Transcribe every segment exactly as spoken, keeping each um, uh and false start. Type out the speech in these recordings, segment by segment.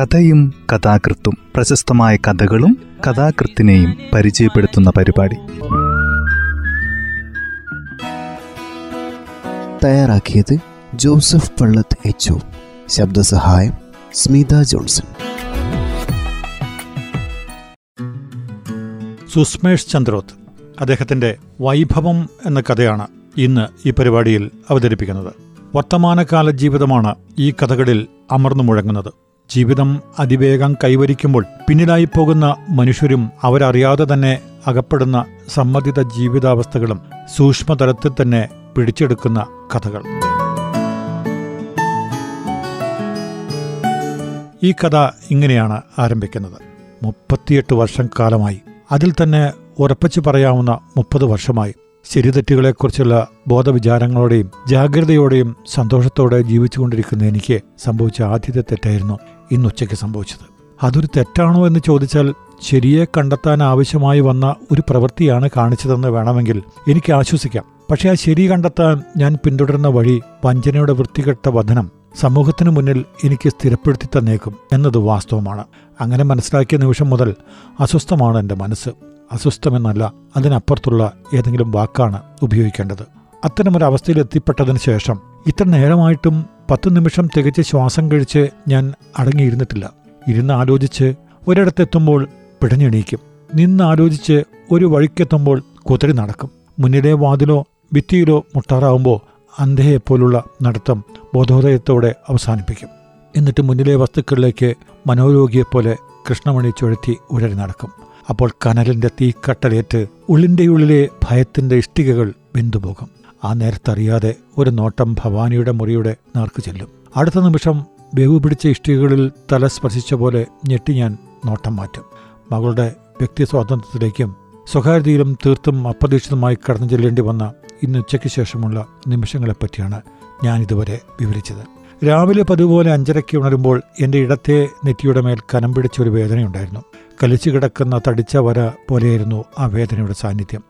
കഥയും കഥാകൃത്തും, പ്രശസ്തമായ കഥകളും കഥാകൃത്തിനെയും പരിചയപ്പെടുത്തുന്ന പരിപാടി. തയ്യാറാക്കിയത് ജോസഫ് പള്ളത്ത് എച്ച്. ശബ്ദസഹായം സ്മിത ജോൺസൺ. സുസ്മത് ചന്ദ്രോത്ത്, അദ്ദേഹത്തിൻ്റെ വൈഭവം എന്ന കഥയാണ് ഇന്ന് ഈ പരിപാടിയിൽ അവതരിപ്പിക്കുന്നത്. വർത്തമാനകാല ജീവിതമാണ് ഈ കഥകളിൽ അമർന്നു മുഴങ്ങുന്നത്. ജീവിതം അതിവേഗം കൈവരിക്കുമ്പോൾ പിന്നിലായി പോകുന്ന മനുഷ്യരും അവരറിയാതെ തന്നെ അകപ്പെടുന്ന സമ്മതിത ജീവിതാവസ്ഥകളും സൂക്ഷ്മതലത്തിൽ തന്നെ പിടിച്ചെടുക്കുന്ന കഥകൾ. ഈ കഥ ഇങ്ങനെയാണ് ആരംഭിക്കുന്നത്. മുപ്പത്തിയെട്ട് വർഷം കാലമായി, അതിൽ തന്നെ ഉറപ്പിച്ചു പറയാവുന്ന മുപ്പത് വർഷമായി ശരിതെറ്റുകളെക്കുറിച്ചുള്ള ബോധവിചാരങ്ങളോടെയും ജാഗ്രതയോടെയും സന്തോഷത്തോടെ ജീവിച്ചുകൊണ്ടിരിക്കുന്ന എനിക്ക് സംഭവിച്ച ആദ്യത്തെ തെറ്റായിരുന്നു ഇന്നുച്ചയ്ക്ക് സംഭവിച്ചത്. അതൊരു തെറ്റാണോ എന്ന് ചോദിച്ചാൽ, ശരിയെ കണ്ടെത്താൻ ആവശ്യമായി വന്ന ഒരു പ്രവൃത്തിയാണ് കാണിച്ചതെന്ന് വേണമെങ്കിൽ എനിക്ക് ആശ്വസിക്കാം. പക്ഷേ ആ ശരി കണ്ടെത്താൻ ഞാൻ പിന്തുടരുന്ന വഴി, വഞ്ചനയുടെ വൃത്തികെട്ട വധനം സമൂഹത്തിനു മുന്നിൽ എനിക്ക് സ്ഥിരപ്പെടുത്തി തന്നേക്കും എന്നത് വാസ്തവമാണ്. അങ്ങനെ മനസ്സിലാക്കിയ നിമിഷം മുതൽ അസ്വസ്ഥമാണ് എൻ്റെ മനസ്സ്. അസ്വസ്ഥമെന്നല്ല, അതിനപ്പുറത്തുള്ള ഏതെങ്കിലും വാക്കാണ് ഉപയോഗിക്കേണ്ടത്. അത്തരമൊരവസ്ഥയിൽ എത്തിപ്പെട്ടതിന് ശേഷം ഇത്ര നേരമായിട്ടും പത്ത് നിമിഷം തികച്ച് ശ്വാസം കഴിച്ച് ഞാൻ അടങ്ങിയിരുന്നിട്ടില്ല. ഇരുന്ന് ആലോചിച്ച് ഒരിടത്തെത്തുമ്പോൾ പിടഞ്ഞെണീക്കും, നിന്ന് ആലോചിച്ച് ഒരു വഴിക്കെത്തുമ്പോൾ കുതിരി നടക്കും. മുന്നിലെ വാതിലോ ഭിത്തിയിലോ മുട്ടാറാവുമ്പോൾ അന്ധയെപ്പോലുള്ള നടത്തം ബോധോദയത്തോടെ അവസാനിപ്പിക്കും. എന്നിട്ട് മുന്നിലെ വസ്തുക്കളിലേക്ക് മനോരോഗിയെപ്പോലെ കൃഷ്ണമണി ചുഴത്തി ഉഴറി നടക്കും. അപ്പോൾ കനലിൻ്റെ തീക്കട്ടലേറ്റ് ഉള്ളിൻ്റെ ഉള്ളിലെ ഭയത്തിൻ്റെ ഇഷ്ടികകൾ വെന്തുപോകും. ആ നേരത്തറിയാതെ ഒരു നോട്ടം ഭവാനിയുടെ മുറിയുടെ നേർക്ക് ചെല്ലും. അടുത്ത നിമിഷം വേവ് പിടിച്ച ഇഷ്ടികകളിൽ തല സ്പർശിച്ച പോലെ ഞെട്ടി ഞാൻ നോട്ടം മാറ്റും. മകളുടെ വ്യക്തി സ്വാതന്ത്ര്യത്തിലേക്കും സ്വകാര്യതയിലും തീർത്തും അപ്രതീക്ഷിതമായി കടന്നു ചെല്ലേണ്ടി വന്ന ഇന്ന് ഉച്ചയ്ക്ക് ശേഷമുള്ള നിമിഷങ്ങളെപ്പറ്റിയാണ് ഞാനിതുവരെ വിവരിച്ചത്. രാവിലെ പതിപോലെ അഞ്ചരയ്ക്ക് ഉണരുമ്പോൾ എൻ്റെ ഇടത്തെ നെറ്റിയുടെ മേൽ കനം പിടിച്ചൊരു വേദനയുണ്ടായിരുന്നു. കലിച്ചു കിടക്കുന്ന തടിച്ച വര പോലെയായിരുന്നു ആ വേദനയുടെ സാന്നിധ്യം.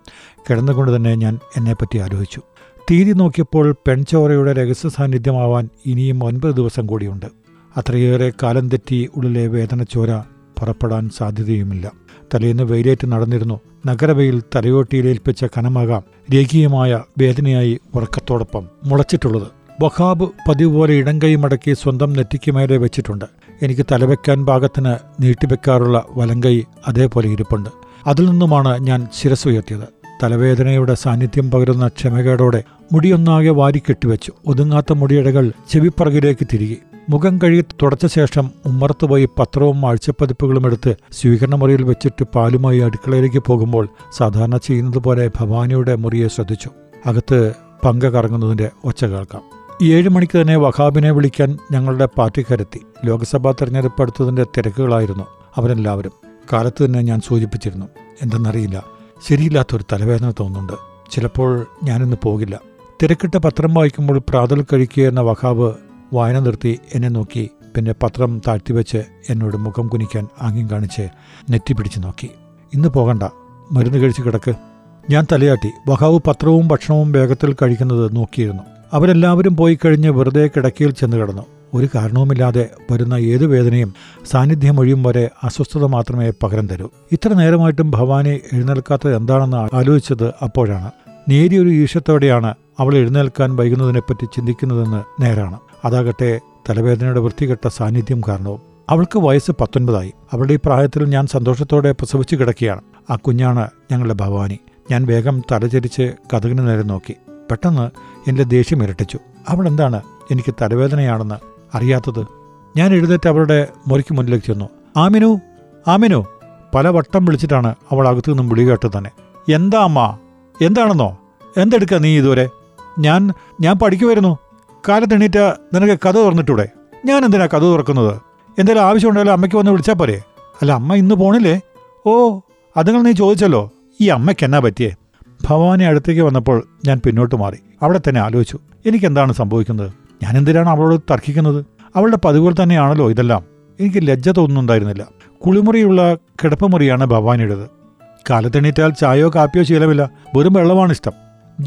കിടന്നുകൊണ്ട് തന്നെ ഞാൻ എന്നെപ്പറ്റി ആലോചിച്ചു. തീയതി നോക്കിയപ്പോൾ പെൺചോറയുടെ രഹസ്യ സാന്നിധ്യമാവാൻ ഇനിയും ഒൻപത് ദിവസം കൂടിയുണ്ട്. അത്രയേറെ കാലം തെറ്റി ഉള്ളിലെ വേദന ചോര പുറപ്പെടാൻ സാധ്യതയുമില്ല. തലേന്ന് വെയിലേറ്റ് നടന്നിരുന്നു. നഗരവയിൽ തലയോട്ടിയിലേൽപ്പിച്ച കനമാകാം രേഖീയമായ വേദനയായി ഉറക്കത്തോടൊപ്പം മുളച്ചിട്ടുള്ളത്. വഹാബ് പതിവ് പോലെ ഇടം കൈ മടക്കി സ്വന്തം നെറ്റിക്ക് മേലെ വെച്ചിട്ടുണ്ട്. എനിക്ക് തലവെക്കാൻ പാകത്തിന് നീട്ടിവെക്കാറുള്ള വലങ്കൈ അതേപോലെ ഇരിപ്പുണ്ട്. അതിൽ നിന്നുമാണ് ഞാൻ ശിരസ് ഉയർത്തിയത്. തലവേദനയുടെ സാന്നിധ്യം പകരുന്ന ക്ഷമകേടോടെ മുടിയൊന്നാകെ വാരിക്കെട്ടിവെച്ചു. ഒതുങ്ങാത്ത മുടിയടകൾ ചെവിപ്പറകിലേക്ക് തിരികെ. മുഖം കഴുകി തുടച്ച ശേഷം ഉമ്മറത്ത് പോയി പത്രവും ആഴ്ചപ്പതിപ്പുകളും എടുത്ത് സ്വീകരണമുറിയിൽ വെച്ചിട്ട് പാലുമായി അടുക്കളയിലേക്ക് പോകുമ്പോൾ സാധാരണ ചെയ്യുന്നത് പോലെ ഭവാനിയുടെ മുറിയെ ശ്രദ്ധിച്ചു. അകത്ത് പങ്ക കറങ്ങുന്നതിൻ്റെ ഒച്ച കേൾക്കാം. ഏഴ് മണിക്ക് തന്നെ വഹാബിനെ വിളിക്കാൻ ഞങ്ങളുടെ പാർട്ടിക്കാരെത്തി. ലോക്സഭാ തെരഞ്ഞെടുപ്പ് അടുത്തതിൻ്റെ തിരക്കുകളായിരുന്നു അവരെല്ലാവരും. കാലത്ത് തന്നെ ഞാൻ സൂചിപ്പിച്ചിരുന്നു. എന്തെന്നറിയില്ല, ശരിയില്ലാത്തൊരു തലവേദന തോന്നുന്നുണ്ട്, ചിലപ്പോൾ ഞാനിന്ന് പോകില്ല. തിരക്കിട്ട പത്രം വായിക്കുമ്പോൾ പ്രാതൽ കഴിക്കുക എന്ന വഹാബ് വായന നിർത്തി എന്നെ നോക്കി. പിന്നെ പത്രം താഴ്ത്തിവെച്ച് എന്നോട് മുഖം കുനിക്കാൻ ആംഗ്യം കാണിച്ച് നെറ്റി പിടിച്ച് നോക്കി. ഇന്ന് പോകണ്ട, മരുന്ന് കഴിച്ച് കിടക്ക്. ഞാൻ തലയാട്ടി. വഹാബ് പത്രവും ഭക്ഷണവും വേഗത്തിൽ കഴിക്കുന്നത് നോക്കിയിരുന്നു. അവരെല്ലാവരും പോയി കഴിഞ്ഞ് വെറുതെ കിടക്കയിൽ ചെന്ന് കിടന്നു. ഒരു കാരണവുമില്ലാതെ വരുന്ന ഏത് വേദനയും സാന്നിധ്യം ഒഴിയും വരെ അസ്വസ്ഥത മാത്രമേ പകരം തരൂ. ഇത്ര നേരമായിട്ടും ഭവാനി എഴുന്നേൽക്കാത്തത് എന്താണെന്ന് ആലോചിച്ചത് അപ്പോഴാണ്. നേരിയൊരു ഈർഷ്യത്തോടെയാണ് അവൾ എഴുന്നേൽക്കാൻ വൈകുന്നതിനെപ്പറ്റി ചിന്തിക്കുന്നതെന്ന് നേരാണ്. അതാകട്ടെ തലവേദനയുടെ വൃത്തികെട്ട സാന്നിധ്യം കാരണവും. അവൾക്ക് വയസ്സ് പത്തൊൻപതായി. അവളുടെ ഈ പ്രായത്തിൽ ഞാൻ സന്തോഷത്തോടെ പ്രസവിച്ചു കിടക്കുകയാണ്. ആ കുഞ്ഞാണ് ഞങ്ങളുടെ ഭവാനി. ഞാൻ വേഗം തലചരിച്ച് കഥകിന് നേരെ നോക്കി. പെട്ടെന്ന് എൻ്റെ ദേഷ്യം ഇരട്ടിച്ചു. അവളെന്താണ് എനിക്ക് തലവേദനയാണെന്ന് അറിയാത്തത്? ഞാൻ എഴുന്നേറ്റ് അവളുടെ മുറിക്ക് മുന്നിലേക്ക് ചെന്നു. ആമിനു, ആമിനു, പല വട്ടം വിളിച്ചിട്ടാണ് അവൾ അകത്തു നിന്നും വിളി കേട്ടത് തന്നെ. എന്താ അമ്മ, എന്താണെന്നോ? എന്തെടുക്കുക നീ ഇതുവരെ? ഞാൻ ഞാൻ പഠിക്കുമായിരുന്നു. കാലത്തെണീറ്റ നിനക്ക് കഥ തുറന്നിട്ടൂടെ? ഞാൻ എന്തിനാ കഥ തുറക്കുന്നത്? എന്തെങ്കിലും ആവശ്യമുണ്ടെങ്കിലും അമ്മയ്ക്ക് വന്ന് വിളിച്ചാൽ പോരെ. അല്ല, അമ്മ ഇന്ന് പോണില്ലേ? ഓ, അതുങ്ങൾ നീ ചോദിച്ചല്ലോ. ഈ അമ്മയ്ക്ക് എന്നാ പറ്റിയേ? ഭവാനി അടുത്തേക്ക് വന്നപ്പോൾ ഞാൻ പിന്നോട്ട് മാറി. അവിടെ തന്നെ ആലോചിച്ചു, എനിക്കെന്താണ് സംഭവിക്കുന്നത്, ഞാൻ എന്തിനാണ് അവളോട് തർക്കിക്കുന്നത്. അവളുടെ പതിവുകൾ തന്നെയാണല്ലോ ഇതെല്ലാം. എനിക്ക് ലജ്ജ തോന്നുന്നുണ്ടായിരുന്നില്ല. കുളിമുറിയുള്ള കിടപ്പുമുറിയാണ് ഭവാനിയുടേത്. കാലത്തെണീറ്റാൽ ചായയോ കാപ്പിയോ ശീലമില്ല, വെറും വെള്ളമാണ് ഇഷ്ടം.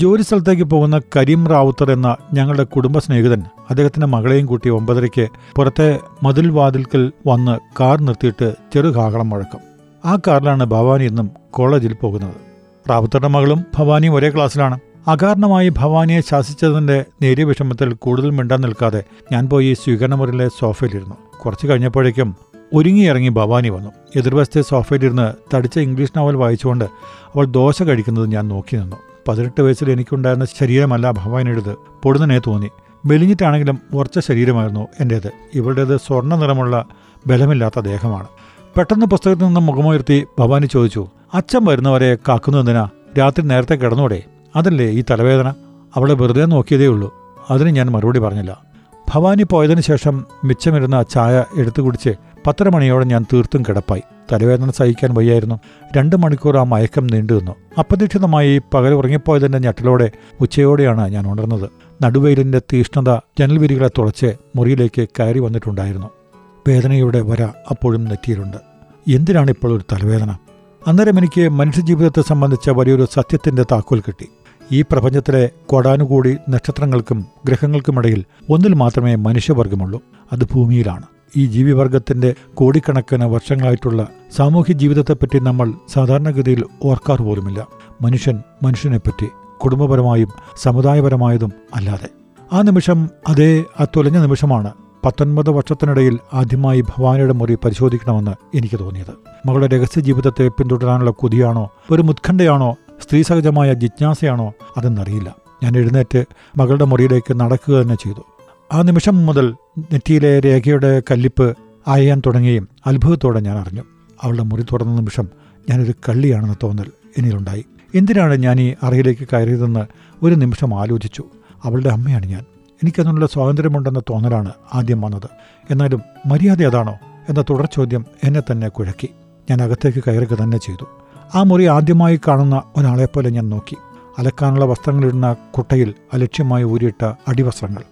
ജോലി സ്ഥലത്തേക്ക് പോകുന്ന കരീം റാവുത്തർ എന്ന ഞങ്ങളുടെ കുടുംബ സ്നേഹിതൻ അദ്ദേഹത്തിൻ്റെ മകളെയും കൂട്ടി ഒമ്പതരയ്ക്ക് പുറത്തെ മതിൽ വാതിൽക്കൽ വന്ന് കാർ നിർത്തിയിട്ട് ചെറു കാഹളം മുഴക്കം. ആ കാറിലാണ് ഭവാനി ഇന്നും കോളേജിൽ പോകുന്നത്. റാവുത്തറുടെ മകളും ഭവാനിയും ഒരേ ക്ലാസ്സിലാണ്. അകാരണമായി ഭവാനിയെ ശാസിച്ചതിൻ്റെ നേരിയ വിഷമത്തിൽ കൂടുതൽ മിണ്ടാൻ നിൽക്കാതെ ഞാൻ പോയി സ്വീകരണമുറിയിലെ സോഫയിലിരുന്നു. കുറച്ച് കഴിഞ്ഞപ്പോഴേക്കും ഒരുങ്ങിയിറങ്ങി ഭവാനി വന്നു. എതിർവശത്തെ സോഫയിലിരുന്ന് തടിച്ച ഇംഗ്ലീഷ് നോവൽ വായിച്ചുകൊണ്ട് അവൾ ദോശ കഴിക്കുന്നത് ഞാൻ നോക്കി നിന്നു. പതിനെട്ട് വയസ്സിൽ എനിക്കുണ്ടായിരുന്ന ശരീരമല്ല ഭവാനിയുടേത്. പൊടുന്നനെ തോന്നി. മെലിഞ്ഞിട്ടാണെങ്കിലും ഉറച്ച ശരീരമായിരുന്നു എൻ്റേത്. ഇവളുടേത് സ്വർണ്ണ നിറമുള്ള ബലമില്ലാത്ത ദേഹമാണ്. പെട്ടെന്ന് പുസ്തകത്തിൽ നിന്ന് മുഖമുയർത്തി ഭവാനി ചോദിച്ചു, "അച്ഛൻ വരുന്നവരെ കാക്കുന്നതിനാ? രാത്രി നേരത്തെ കിടന്നോടെ? അതല്ലേ ഈ തലവേദന?" അവളെ വെറുതെ നോക്കിയതേ ഉള്ളൂ. അതിന് ഞാൻ മറുപടി പറഞ്ഞില്ല. ഭവാനി പോയതിനു ശേഷം മിച്ചമിരുന്ന ചായ എടുത്തു കുടിച്ച് പത്തര മണിയോടെ ഞാൻ തീർത്തും കിടപ്പായി. തലവേദന സഹിക്കാൻ വയ്യായിരുന്നു. രണ്ട് മണിക്കൂർ ആ മയക്കം നീണ്ടു നിന്നു. അപ്രതീക്ഷിതമായി പകൽ ഉറങ്ങിപ്പോയതിൻ്റെ ഞെട്ടലോടെ ഉച്ചയോടെയാണ് ഞാൻ ഉണർന്നത്. നടുവെയിലിൻ്റെ തീഷ്ണത ജനൽവിരികളെ തുളച്ച് മുറിയിലേക്ക് കയറി വന്നിട്ടുണ്ടായിരുന്നു. വേദനയുടെ വര അപ്പോഴും നെറ്റിയിലുണ്ട്. എന്തിനാണിപ്പോൾ ഒരു തലവേദന? അന്നേരം എനിക്ക് മനുഷ്യജീവിതത്തെ സംബന്ധിച്ച വലിയൊരു സത്യത്തിൻ്റെ താക്കോൽ കിട്ടി. ഈ പ്രപഞ്ചത്തിലെ കോടാനുകൂടി നക്ഷത്രങ്ങൾക്കും ഗ്രഹങ്ങൾക്കുമിടയിൽ ഒന്നിൽ മാത്രമേ മനുഷ്യവർഗമുള്ളൂ. അത് ഭൂമിയിലാണ്. ഈ ജീവിവർഗത്തിൻ്റെ കോടിക്കണക്കിന് വർഷങ്ങളായിട്ടുള്ള സാമൂഹ്യ ജീവിതത്തെപ്പറ്റി നമ്മൾ സാധാരണഗതിയിൽ ഓർക്കാർ പോലുമില്ല. മനുഷ്യൻ മനുഷ്യനെപ്പറ്റി കുടുംബപരമായും സമുദായപരമായതും അല്ലാതെ. ആ നിമിഷം, അതേ ആ തുലഞ്ഞ നിമിഷമാണ് പത്തൊൻപത് വർഷത്തിനിടയിൽ ആദ്യമായി ഭവാനിയുടെ മുറി പരിശോധിക്കണമെന്ന് എനിക്ക് തോന്നിയത്. മകളുടെ രഹസ്യ ജീവിതത്തെ പിന്തുടരാനുള്ള കൊതിയാണോ, ഒരു മുത്കണ്ഠയാണോ, സ്ത്രീസഹജമായ ജിജ്ഞാസയാണോ അതെന്നറിയില്ല. ഞാൻ എഴുന്നേറ്റ് മകളുടെ മുറിയിലേക്ക് നടക്കുക തന്നെ ചെയ്തു. ആ നിമിഷം മുതൽ നെറ്റിയിലെ രേഖയുടെ കല്ലിപ്പ് അയയാൻ തുടങ്ങുകയും അത്ഭുതത്തോടെ ഞാൻ അറിഞ്ഞു. അവളുടെ മുറി തുറന്ന നിമിഷം ഞാനൊരു കള്ളിയാണെന്ന് തോന്നൽ എന്നിലുണ്ടായി. എന്തിനാണ് ഞാൻ ഈ അറയിലേക്ക് കയറിയതെന്ന് ഒരു നിമിഷം ആലോചിച്ചു. അവളുടെ അമ്മയാണ് ഞാൻ. എനിക്കതിനുള്ള സ്വാതന്ത്ര്യമുണ്ടെന്ന തോന്നലാണ് ആദ്യം വന്നത്. എന്നാലും മര്യാദ അതാണോ എന്ന തുടർ ചോദ്യം എന്നെ തന്നെ കുഴക്കി. ഞാൻ അകത്തേക്ക് കയറുക തന്നെ ചെയ്തു. ആ മുറി ആദ്യമായി കാണുന്ന ഒരാളെപ്പോലെ ഞാൻ നോക്കി. അലക്കാനുള്ള വസ്ത്രങ്ങളിടുന്ന കുട്ടയിൽ അലക്ഷ്യമായി ഊരിയിട്ട അടിവസ്ത്രങ്ങൾ,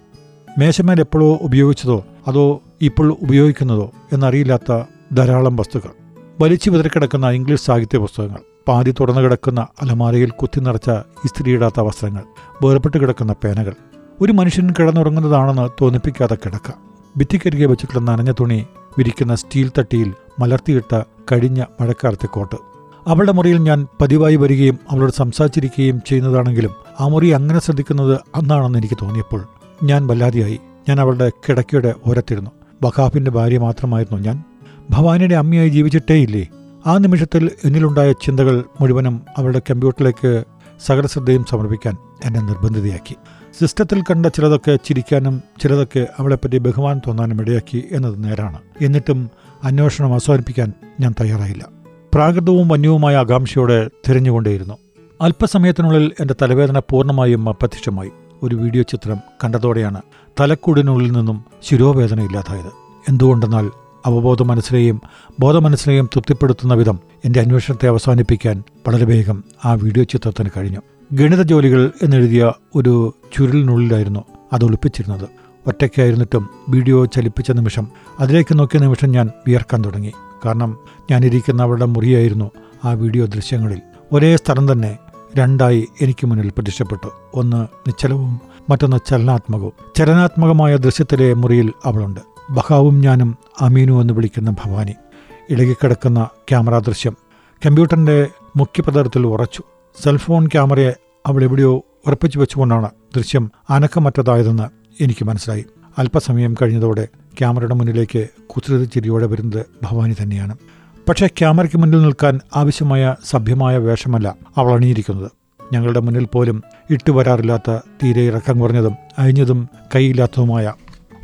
മേശമേൽ എപ്പോഴോ ഉപയോഗിച്ചതോ അതോ ഇപ്പോൾ ഉപയോഗിക്കുന്നതോ എന്നറിയില്ലാത്ത ധാരാളം വസ്തുക്കൾ, വലിച്ചു വിതറിക്കിടക്കുന്ന ഇംഗ്ലീഷ് സാഹിത്യ പുസ്തകങ്ങൾ, പാതി തുറന്നു കിടക്കുന്ന അലമാരയിൽ കുത്തി നിറച്ച ഇസ്തിരിയിടാത്ത വസ്ത്രങ്ങൾ, വേർപെട്ട് കിടക്കുന്ന പേനകൾ, ഒരു മനുഷ്യൻ കിടന്നുറങ്ങുന്നതാണെന്ന് തോന്നിപ്പിക്കാതെ കിടക്ക, ഭിത്തിക്കരികെ വെച്ചിട്ടുള്ള നനഞ്ഞ തുണി വിരിക്കുന്ന സ്റ്റീൽ തട്ടിയിൽ മലർത്തിയിട്ട കഴിഞ്ഞ മഴക്കാലത്തെ കോട്ട്. അവളുടെ മുറിയിൽ ഞാൻ പതിവായി വരികയും അവളോട് സംസാരിച്ചിരിക്കുകയും ചെയ്യുന്നതാണെങ്കിലും ആ മുറി അങ്ങനെ ശ്രദ്ധിക്കുന്നത് അന്നാണെന്ന് എനിക്ക് തോന്നിയപ്പോൾ ഞാൻ വല്ലാതെയായി. ഞാൻ അവളുടെ കിടക്കയുടെ ഓരത്തിരുന്നു. വഖാഫിൻ്റെ ഭാര്യ മാത്രമായിരുന്നു ഞാൻ. ഭവാനിയുടെ അമ്മയായി ജീവിച്ചിട്ടേയില്ലേ? ആ നിമിഷത്തിൽ എന്നിലുണ്ടായ ചിന്തകൾ മുഴുവനും അവളുടെ കമ്പ്യൂട്ടറിലേക്ക് സകല ശ്രദ്ധയും സമർപ്പിക്കാൻ എന്നെ നിർബന്ധിതയാക്കി. സിസ്റ്റത്തിൽ കണ്ട ചിലതൊക്കെ ചിരിക്കാനും ചിലതൊക്കെ അവളെപ്പറ്റി ബഹുമാനം തോന്നാനും ഇടയാക്കി എന്നത് നേരാണ്. എന്നിട്ടും അന്വേഷണം അവസാനിപ്പിക്കാൻ ഞാൻ തയ്യാറായില്ല. പ്രാകൃതവും വന്യവുമായ ആകാംക്ഷയോടെ തിരഞ്ഞുകൊണ്ടേയിരുന്നു. അല്പസമയത്തിനുള്ളിൽ എൻ്റെ തലവേദന പൂർണ്ണമായും അപ്രത്യക്ഷമായി. ഒരു വീഡിയോ ചിത്രം കണ്ടതോടെയാണ് തലക്കൂടിനുള്ളിൽ നിന്നും ശിരോവേദന ഇല്ലാതായത്. എന്തുകൊണ്ടെന്നാൽ അവബോധ മനസ്സിനെയും ബോധമനസ്സിനെയും തൃപ്തിപ്പെടുത്തുന്ന വിധം എൻ്റെ അന്വേഷണത്തെ അവസാനിപ്പിക്കാൻ വളരെ വേഗം ആ വീഡിയോ ചിത്രത്തിന് കഴിഞ്ഞു. ഗണിത ജോലികൾ എന്നെഴുതിയ ഒരു ചുരുളിനുള്ളിലായിരുന്നു അത് ഒളിപ്പിച്ചിരുന്നത്. ഒറ്റയ്ക്കായിരുന്നിട്ടും വീഡിയോ ചലിപ്പിച്ച നിമിഷം, അതിലേക്ക് നോക്കിയ നിമിഷം ഞാൻ വിയർക്കാൻ തുടങ്ങി. കാരണം ഞാനിരിക്കുന്ന അവളുടെ മുറിയായിരുന്നു ആ വീഡിയോ ദൃശ്യങ്ങളിൽ. ഒരേ സ്ഥലം തന്നെ രണ്ടായി എനിക്ക് മുന്നിൽ പ്രത്യക്ഷപ്പെട്ടു. ഒന്ന് നിശ്ചലവും മറ്റൊന്ന് ചലനാത്മകവും. ചലനാത്മകമായ ദൃശ്യത്തിലെ മുറിയിൽ അവളുണ്ട്. ബഹാവും ഞാനും അമീനു എന്ന് വിളിക്കുന്ന ഭവാനി. ഇളകിക്കിടക്കുന്ന ക്യാമറ ദൃശ്യം കമ്പ്യൂട്ടറിൻ്റെ മുഖ്യപദാർത്ഥത്തിൽ ഉറച്ചു. സെൽഫോൺ ക്യാമറയെ അവൾ എവിടെയോ ഉറപ്പിച്ചു വെച്ചുകൊണ്ടാണ് ദൃശ്യം അനക്കമറ്റതായതെന്ന് എനിക്ക് മനസ്സിലായി. അല്പസമയം കഴിഞ്ഞതോടെ ക്യാമറയുടെ മുന്നിലേക്ക് കുസൃത ചിരിയോടെ വരുന്നത് ഭവാനി തന്നെയാണ്. പക്ഷേ ക്യാമറയ്ക്ക് മുന്നിൽ നിൽക്കാൻ ആവശ്യമായ സഭ്യമായ വേഷമല്ല അവൾ അണിഞ്ഞിരിക്കുന്നത്. ഞങ്ങളുടെ മുന്നിൽ പോലും ഇട്ടുവരാറില്ലാത്ത തീരെ ഇറക്കം കുറഞ്ഞതും അഴിഞ്ഞതും കൈയില്ലാത്തതുമായ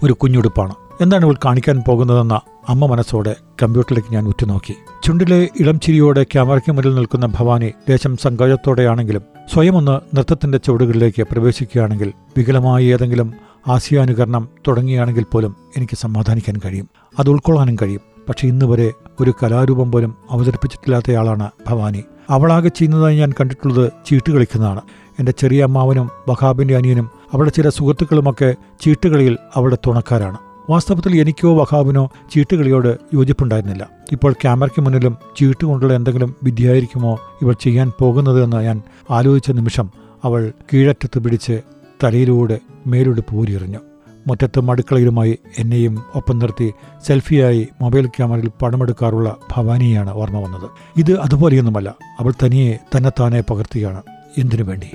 ഒരു കുഞ്ഞുടുപ്പാണ്. എന്താണ് ഇവൾ കാണിക്കാൻ പോകുന്നതെന്ന അമ്മ മനസ്സോടെ കമ്പ്യൂട്ടറിലേക്ക് ഞാൻ ഉറ്റുനോക്കി. ചുണ്ടിലെ ഇളം ചിരിയോടെ ക്യാമറയ്ക്ക് മുന്നിൽ നിൽക്കുന്ന ഭവാനി ലേശം സങ്കോചത്തോടെയാണെങ്കിലും സ്വയം ഒന്ന് നൃത്തത്തിൻ്റെ ചുവടുകളിലേക്ക് പ്രവേശിക്കുകയാണെങ്കിൽ, വികലമായ ഏതെങ്കിലും ആശയാനുകരണം തുടങ്ങിയാണെങ്കിൽ പോലും എനിക്ക് സമാധാനിക്കാൻ കഴിയും, അത് ഉൾക്കൊള്ളാനും കഴിയും. പക്ഷേ ഇന്നുവരെ ഒരു കലാരൂപം പോലും അവതരിപ്പിച്ചിട്ടില്ലാത്തയാളാണ് ഭവാനി. അവളാകെ ചെയ്യുന്നതായി ഞാൻ കണ്ടിട്ടുള്ളത് ചീട്ട് കളിക്കുന്നതാണ്. എൻ്റെ ചെറിയ അമ്മാവനും വഹാബിൻ്റെ അനിയനും അവളുടെ ചില സുഹൃത്തുക്കളുമൊക്കെ ചീട്ടുകളിയിൽ അവളുടെ തുണക്കാരാണ്. വാസ്തവത്തിൽ എനിക്കോ വഹാബിനോ ചീട്ടുകളിയോട് യോജിപ്പുണ്ടായിരുന്നില്ല. ഇപ്പോൾ ക്യാമറയ്ക്ക് മുന്നിലും ചീട്ട് കൊണ്ടുള്ള എന്തെങ്കിലും വിദ്യയായിരിക്കുമോ ഇവൾ ചെയ്യാൻ പോകുന്നത് എന്ന് ഞാൻ ആലോചിച്ച നിമിഷം അവൾ കീഴറ്റത്ത് പിടിച്ച് തലയിലൂടെ മേലുടുപ്പ് ഊരിയെറിഞ്ഞു. മുറ്റത്തും അടുക്കളയിലുമായി എന്നെയും ഒപ്പം നിർത്തി സെൽഫിയായി മൊബൈൽ ക്യാമറയിൽ പടമെടുക്കാറുള്ള ഭവാനിയാണ് ഓർമ്മ വന്നത്. ഇത് അതുപോലെയൊന്നുമല്ല, അവൾ തനിയെ തന്നെത്താനെ പകർത്തുകയാണ്. എന്തിനു വേണ്ടി?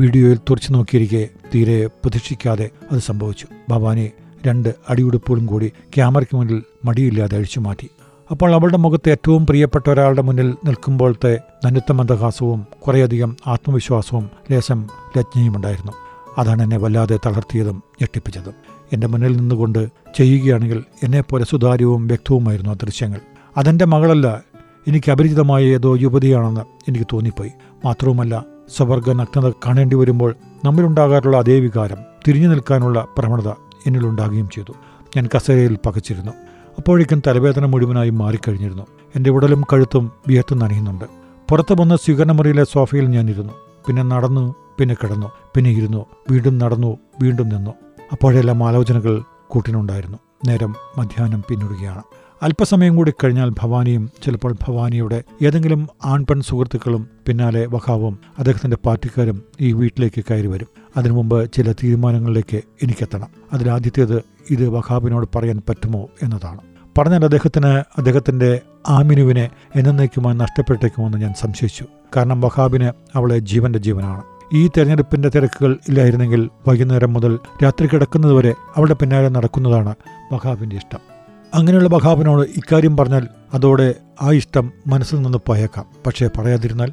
വീഡിയോയിൽ തുറച്ചു നോക്കിയിരിക്കെ തീരെ പ്രതീക്ഷിക്കാതെ അത് സംഭവിച്ചു. ഭവാനി രണ്ട് അടിയുടുപ്പുകളും കൂടി ക്യാമറയ്ക്ക് മുന്നിൽ മടിയില്ലാതെ അഴിച്ചു മാറ്റി. അപ്പോൾ അവളുടെ മുഖത്ത് ഏറ്റവും പ്രിയപ്പെട്ട ഒരാളുടെ മുന്നിൽ നിൽക്കുമ്പോഴത്തെ നന്ദിത്ത മന്ദഹാസവും കുറേയധികം ആത്മവിശ്വാസവും ലേശം ലജ്ഞയുമുണ്ടായിരുന്നു. അതാണ് എന്നെ വല്ലാതെ തളർത്തിയതും ഞെട്ടിപ്പിച്ചതും. എൻ്റെ മുന്നിൽ നിന്നുകൊണ്ട് ചെയ്യുകയാണെങ്കിൽ എന്നെപ്പോലെ സുതാര്യവും വ്യക്തവുമായിരുന്നു ആ ദൃശ്യങ്ങൾ. അതെൻ്റെ മകളല്ല, എനിക്ക് അപരിചിതമായ ഏതോ യുവതിയാണെന്ന് എനിക്ക് തോന്നിപ്പോയി. മാത്രവുമല്ല, സ്വവർഗ നഗ്നത കാണേണ്ടി വരുമ്പോൾ നമ്മിലുണ്ടാകാറുള്ള അതേ വികാരം, തിരിഞ്ഞു നിൽക്കാനുള്ള പ്രവണത എന്നിലുണ്ടാകുകയും ചെയ്തു. ഞാൻ കസേരയിൽ പകച്ചിരുന്നു. അപ്പോഴേക്കും തലവേദന മുഴുവനായി മാറിക്കഴിഞ്ഞിരുന്നു. എൻ്റെ ഉടലും കഴുത്തും വിയർത്ത് നനയുന്നുണ്ട്. പുറത്ത് വന്ന സ്വീകരണമുറിയിലെ സോഫയിൽ ഞാനിരുന്നു. പിന്നെ നടന്നു, പിന്നെ കിടന്നു, പിന്നെ ഇരുന്നു, വീണ്ടും നടന്നു, വീണ്ടും നിന്നു. അപ്പോഴെല്ലാം ആലോചനകൾ കൂട്ടിനുണ്ടായിരുന്നു. നേരം മധ്യാഹ്നം പിന്നിടുകയാണ്. അല്പസമയം കൂടി കഴിഞ്ഞാൽ ഭവാനിയും, ചിലപ്പോൾ ഭവാനിയുടെ ഏതെങ്കിലും ആൺപെൺ സുഹൃത്തുക്കളും, പിന്നാലെ വഹാവും അദ്ദേഹത്തിൻ്റെ പാർട്ടിക്കാരും ഈ വീട്ടിലേക്ക് കയറി വരും. അതിനു മുമ്പ് ചില തീരുമാനങ്ങളിലേക്ക് എനിക്കെത്തണം. അതിലാദ്യത്തേത് ഇത് വഹാബിനോട് പറയാൻ പറ്റുമോ എന്നതാണ്. പറഞ്ഞാൽ അദ്ദേഹത്തിന് അദ്ദേഹത്തിൻ്റെ ആമിനുവിനെ എന്നേക്കുമായി നഷ്ടപ്പെട്ടേക്കുമെന്ന് ഞാൻ സംശയിച്ചു. കാരണം വഹാബിന് അവളെ ജീവൻ്റെ ജീവനാണ്. ഈ തെരഞ്ഞെടുപ്പിൻ്റെ തിരക്കുകൾ ഇല്ലായിരുന്നെങ്കിൽ വൈകുന്നേരം മുതൽ രാത്രി കിടക്കുന്നതുവരെ അവളുടെ പിന്നാലെ നടക്കുന്നതാണ് വഹാബിൻ്റെ ഇഷ്ടം. അങ്ങനെയുള്ള വഹാബിനോട് ഇക്കാര്യം പറഞ്ഞാൽ അതോടെ ആ ഇഷ്ടം മനസ്സിൽ നിന്ന് പോയേക്കാം. പക്ഷേ പറയാതിരുന്നാൽ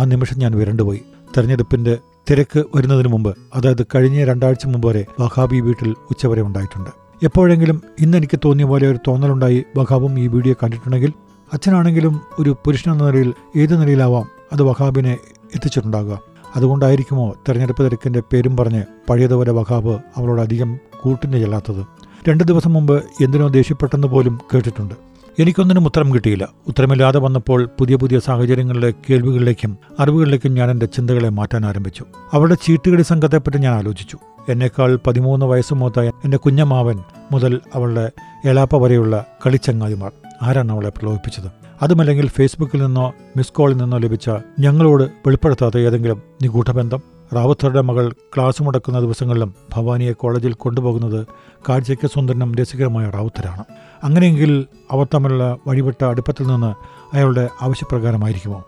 ആ നിമിഷം ഞാൻ വിരണ്ടുപോയി. തെരഞ്ഞെടുപ്പിൻ്റെ തിരക്ക് വരുന്നതിന് മുമ്പ്, അതായത് കഴിഞ്ഞ രണ്ടാഴ്ച മുമ്പ് വരെ വഹാബി വീട്ടിൽ ഉച്ചവരെ ഉണ്ടായിട്ടുണ്ട്. എപ്പോഴെങ്കിലും ഇന്നെനിക്ക് തോന്നിയ പോലെ ഒരു തോന്നലുണ്ടായി വഹാബും ഈ വീഡിയോ കണ്ടിട്ടുണ്ടെങ്കിൽ, അച്ഛനാണെങ്കിലും ഒരു പുരുഷനെന്ന നിലയിൽ ഏത് നിലയിലാവാം അത് വഹാബിനെ എത്തിച്ചിട്ടുണ്ടാകുക. അതുകൊണ്ടായിരിക്കുമോ തെരഞ്ഞെടുപ്പ് തിരക്കിൻ്റെ പേരും പറഞ്ഞ് പഴയതുപോലെ വഹാബ് അവളോട് അധികം കൂട്ടിന് ചെല്ലാത്തത്. രണ്ടു ദിവസം മുമ്പ് എന്തിനോ ദേഷ്യപ്പെട്ടെന്ന് പോലും കേട്ടിട്ടുണ്ട്. എനിക്കൊന്നിനും ഉത്തരം കിട്ടിയില്ല. ഉത്തരമില്ലാതെ വന്നപ്പോൾ പുതിയ പുതിയ സാഹചര്യങ്ങളിലെ കേൾവികളിലേക്കും അറിവുകളിലേക്കും ഞാൻ എൻ്റെ ചിന്തകളെ മാറ്റാൻ ആരംഭിച്ചു. അവളുടെ ചീട്ടുകളി സംഘത്തെപ്പറ്റി ഞാൻ ആലോചിച്ചു. എന്നേക്കാൾ പതിമൂന്ന് വയസ്സ് മൂത്തായ എൻ്റെ കുഞ്ഞമാവൻ മുതൽ അവളുടെ എളാപ്പ വരെയുള്ള കളിച്ചങ്ങാതിമാർ. ആരാണ് അവളെ പ്രലോഭിപ്പിച്ചത്? അതുമല്ലെങ്കിൽ ഫേസ്ബുക്കിൽ നിന്നോ മിസ് കോളിൽ നിന്നോ ലഭിച്ച ഞങ്ങളോട് വെളിപ്പെടുത്താത്ത ഏതെങ്കിലും നിഗൂഢബന്ധം? റാവുത്തറുടെ മകൾ ക്ലാസ് മുടക്കുന്ന ദിവസങ്ങളിലും ഭവാനിയെ കോളേജിൽ കൊണ്ടുപോകുന്നത് കാഴ്ചയ്ക്ക് സുന്ദരനും രസികരമായ റാവുത്തരാണ്. അങ്ങനെയെങ്കിൽ അവർ തമ്മിലുള്ള വഴിപെട്ട അടുപ്പത്തിൽ നിന്ന് അയാളുടെ ആവശ്യപ്രകാരമായിരിക്കുമോ?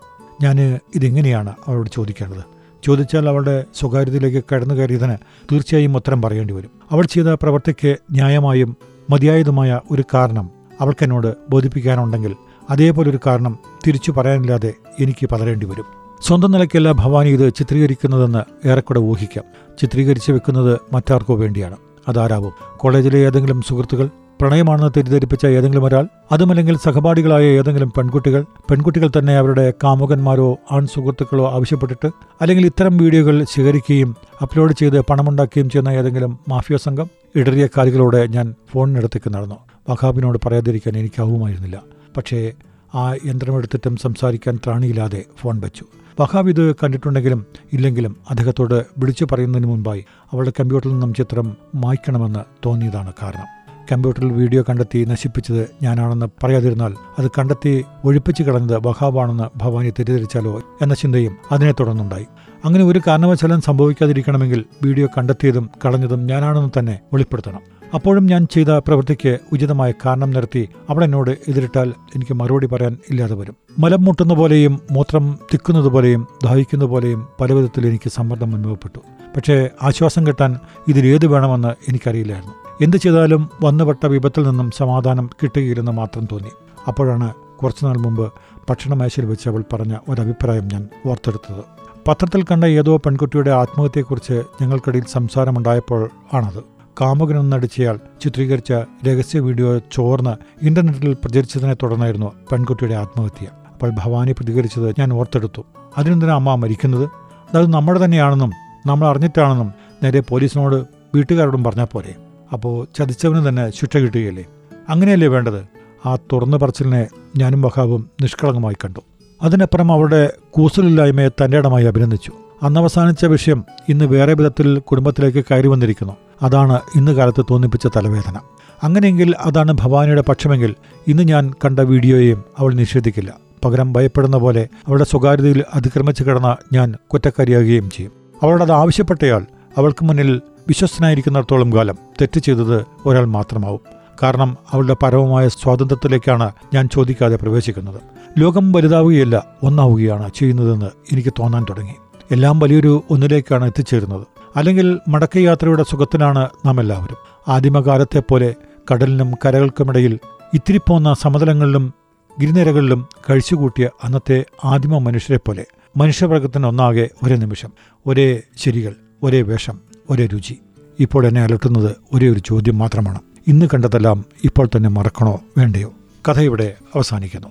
ഞാൻ ഇതെങ്ങനെയാണ് അവളോട് ചോദിക്കേണ്ടത്? ചോദിച്ചാൽ അവളുടെ സ്വകാര്യതയിലേക്ക് കടന്നു കയറിയതിന് തീർച്ചയായും ഉത്തരം പറയേണ്ടി വരും. അവൾ ചെയ്ത പ്രവൃത്തിക്ക് ന്യായമായും മതിയായതുമായ ഒരു കാരണം അവൾക്കെന്നോട് ബോധിപ്പിക്കാനുണ്ടെങ്കിൽ അതേപോലൊരു കാരണം തിരിച്ചു പറയാനില്ലാതെ എനിക്ക് പതറേണ്ടി വരും. സ്വന്തം നിലയ്ക്കല്ല ഭവാനി ഇത് ചിത്രീകരിക്കുന്നതെന്ന് ഏറെക്കുറെ ഊഹിക്കാം. ചിത്രീകരിച്ച് വെക്കുന്നത് മറ്റാർക്കോ വേണ്ടിയാണ്. അതാരാവും? കോളേജിലെ ഏതെങ്കിലും സുഹൃത്തുക്കൾ? പ്രണയമാണെന്ന് തെറ്റിദ്ധരിപ്പിച്ച ഏതെങ്കിലും ഒരാൾ? അതുമല്ലെങ്കിൽ സഹപാഠികളായ ഏതെങ്കിലും പെൺകുട്ടികൾ? പെൺകുട്ടികൾ തന്നെ അവരുടെ കാമുകന്മാരോ ആൺ സുഹൃത്തുക്കളോ ആവശ്യപ്പെട്ടിട്ട്? അല്ലെങ്കിൽ ഇത്തരം വീഡിയോകൾ ശേഖരിക്കുകയും അപ്ലോഡ് ചെയ്ത് പണമുണ്ടാക്കുകയും ചെയ്യുന്ന ഏതെങ്കിലും മാഫിയ സംഘം? ഇടറിയ കാലുകളോടെ ഞാൻ ഫോണിനടുത്തേക്ക് നടന്നു. വഹാബിനോട് പറയാതിരിക്കാൻ എനിക്കാവുമായിരുന്നില്ല. പക്ഷേ ആ യന്ത്രമെടുത്തിട്ടും സംസാരിക്കാൻ ത്രാണിയില്ലാതെ ഫോൺ വെച്ചു. വഹാബ് ഇത് കണ്ടിട്ടുണ്ടെങ്കിലും ഇല്ലെങ്കിലും അദ്ദേഹത്തോട് വിളിച്ചു പറയുന്നതിന് മുൻപായി അവളുടെ കമ്പ്യൂട്ടറിൽ നിന്നും ചിത്രം മായ്ക്കണമെന്ന് തോന്നിയതാണ് കാരണം. കമ്പ്യൂട്ടറിൽ വീഡിയോ കണ്ടെത്തി നശിപ്പിച്ചത് ഞാനാണെന്ന് പറയാതിരുന്നാൽ അത് കണ്ടെത്തി ഒഴിപ്പിച്ചു കളഞ്ഞത് വഹാബാണെന്ന് ഭവാനി തെറ്റിദ്ധരിച്ചാലോ എന്ന ചിന്തയും അതിനെ തുടർന്നുണ്ടായി. അങ്ങനെ ഒരു കാരണവശാലും സംഭവിക്കാതിരിക്കണമെങ്കിൽ വീഡിയോ കണ്ടെത്തിയതും കളഞ്ഞതും ഞാനാണെന്ന് തന്നെ വെളിപ്പെടുത്തണം. അപ്പോഴും ഞാൻ ചെയ്ത പ്രവൃത്തിക്ക് ഉചിതമായ കാരണം നിർത്തി അവളെന്നോട് എതിരിട്ടാൽ എനിക്ക് മറുപടി പറയാൻ ഇല്ലാതെ വരും. മലം മുട്ടുന്ന പോലെയും മൂത്രം തിക്കുന്നതുപോലെയും ദാഹിക്കുന്ന പോലെയും പലവിധത്തിൽ എനിക്ക് സമ്മർദ്ദം അനുഭവപ്പെട്ടു. പക്ഷേ ആശ്വാസം കിട്ടാൻ ഇതിലേത് വേണമെന്ന് എനിക്കറിയില്ലായിരുന്നു. എന്ത് ചെയ്താലും വന്നുപെട്ട വിപത്തിൽ നിന്നും സമാധാനം കിട്ടുകയില്ലെന്ന് മാത്രം തോന്നി. അപ്പോഴാണ് കുറച്ചുനാൾ മുമ്പ് ഭക്ഷണമേശയിൽ വെച്ച് അവൾ പറഞ്ഞ ഒരഭിപ്രായം ഞാൻ ഓർത്തെടുത്തത്. പത്രത്തിൽ കണ്ട ഏതോ പെൺകുട്ടിയുടെ ആത്മഹത്യയെക്കുറിച്ച് ഞങ്ങൾക്കിടയിൽ സംസാരമുണ്ടായപ്പോൾ ആണത്. കാമുകനൊന്നടിച്ചയാൾ ചിത്രീകരിച്ച രഹസ്യ വീഡിയോ ചോർന്ന് ഇന്റർനെറ്റിൽ പ്രചരിച്ചതിനെ തുടർന്നായിരുന്നു പെൺകുട്ടിയുടെ ആത്മഹത്യ. അപ്പോൾ ഭവാനി പ്രതികരിച്ചത് ഞാൻ ഓർത്തെടുത്തു. അതിനെന്തിനാ അമ്മ മരിക്കുന്നത്? അത് നമ്മുടെ തന്നെയാണെന്നും നമ്മൾ അറിഞ്ഞിട്ടാണെന്നും നേരെ പോലീസിനോട് വീട്ടുകാരോടും പറഞ്ഞാൽ പോലെ. അപ്പോൾ ചതിച്ചവന് തന്നെ ശിക്ഷ കിട്ടുകയല്ലേ? അങ്ങനെയല്ലേ വേണ്ടത്? ആ തുറന്നു പറച്ചിലിനെ ഞാനും വഹാബും നിഷ്കളങ്കമായി കണ്ടു. അതിനപ്പുറം അവളുടെ കൂസലില്ലായ്മയെ തൻ്റെ ഇടമായി അഭിനന്ദിച്ചു. അന്നവസാനിച്ച വിഷയം ഇന്ന് വേറെ വിധത്തിൽ കുടുംബത്തിലേക്ക് കയറി വന്നിരിക്കുന്നു. അതാണ് ഇന്ന് കാലത്ത് തോന്നിപ്പിച്ച തലവേദന. അങ്ങനെയെങ്കിൽ അതാണ് ഭവാനിയുടെ പക്ഷമെങ്കിൽ ഇന്ന് ഞാൻ കണ്ട വീഡിയോയെയും അവൾ നിഷേധിക്കില്ല. പകരം ഭയപ്പെടുന്ന പോലെ അവളുടെ സ്വകാര്യതയിൽ അതിക്രമിച്ചു കിടന്ന ഞാൻ കുറ്റക്കാരിയാകുകയും ചെയ്യും. അവളത് ആവശ്യപ്പെട്ടയാൾ അവൾക്ക് മുന്നിൽ വിശ്വസ്തനായിരിക്കുന്നിടത്തോളം കാലം തെറ്റ് ചെയ്തത് ഒരാൾ മാത്രമാവും. കാരണം അവളുടെ പരമമായ സ്വാതന്ത്ര്യത്തിലേക്കാണ് ഞാൻ ചോദിക്കാതെ പ്രവേശിക്കുന്നത്. ലോകം വലുതാവുകയല്ല, ഒന്നാവുകയാണ് ചെയ്യുന്നതെന്ന് എനിക്ക് തോന്നാൻ തുടങ്ങി. എല്ലാം വലിയൊരു ഒന്നിലേക്കാണ് എത്തിച്ചേരുന്നത്. അല്ലെങ്കിൽ മടക്കയാത്രയുടെ സുഖത്തിനാണ് നാം എല്ലാവരും. ആദിമകാലത്തെപ്പോലെ കടലിനും കരകൾക്കുമിടയിൽ ഇത്തിരിപ്പോന്ന സമതലങ്ങളിലും ഗിരിനിരകളിലും കഴിച്ചുകൂട്ടിയ അന്നത്തെ ആദിമ മനുഷ്യരെപ്പോലെ മനുഷ്യവർഗത്തിനൊന്നാകെ ഒരേ നിമിഷം, ഒരേ ശരികൾ, ഒരേ വേഷം, ഒരേ രുചി. ഇപ്പോൾ എന്നെ അലട്ടുന്നത് ഒരേ ഒരു ചോദ്യം മാത്രമാണ്: ഇന്ന് കണ്ടതെല്ലാം ഇപ്പോൾ തന്നെ മറക്കണോ വേണ്ടയോ? കഥ ഇവിടെ അവസാനിക്കുന്നു.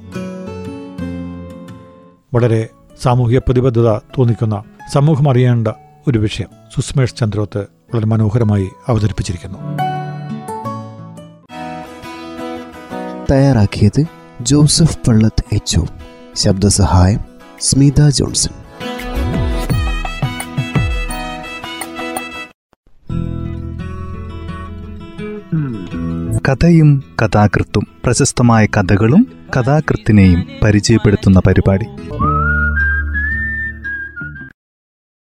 വളരെ സാമൂഹിക പ്രതിബദ്ധത തോന്നിക്കുന്ന, സമൂഹം അറിയേണ്ട ഒരു വിഷയം സുസ്മത് ചന്ദ്രോത്ത് വളരെ മനോഹരമായി അവതരിപ്പിച്ചിരിക്കുന്നു. തയ്യാറാക്കിയത് ജോസഫ് പള്ളത്ത് എച്ച്. ശബ്ദസഹായം സ്മിത ജോൺസൺ. കഥയും കഥാകൃത്തും, പ്രശസ്തമായ കഥകളും കഥാകൃത്തിനെയും പരിചയപ്പെടുത്തുന്ന പരിപാടി.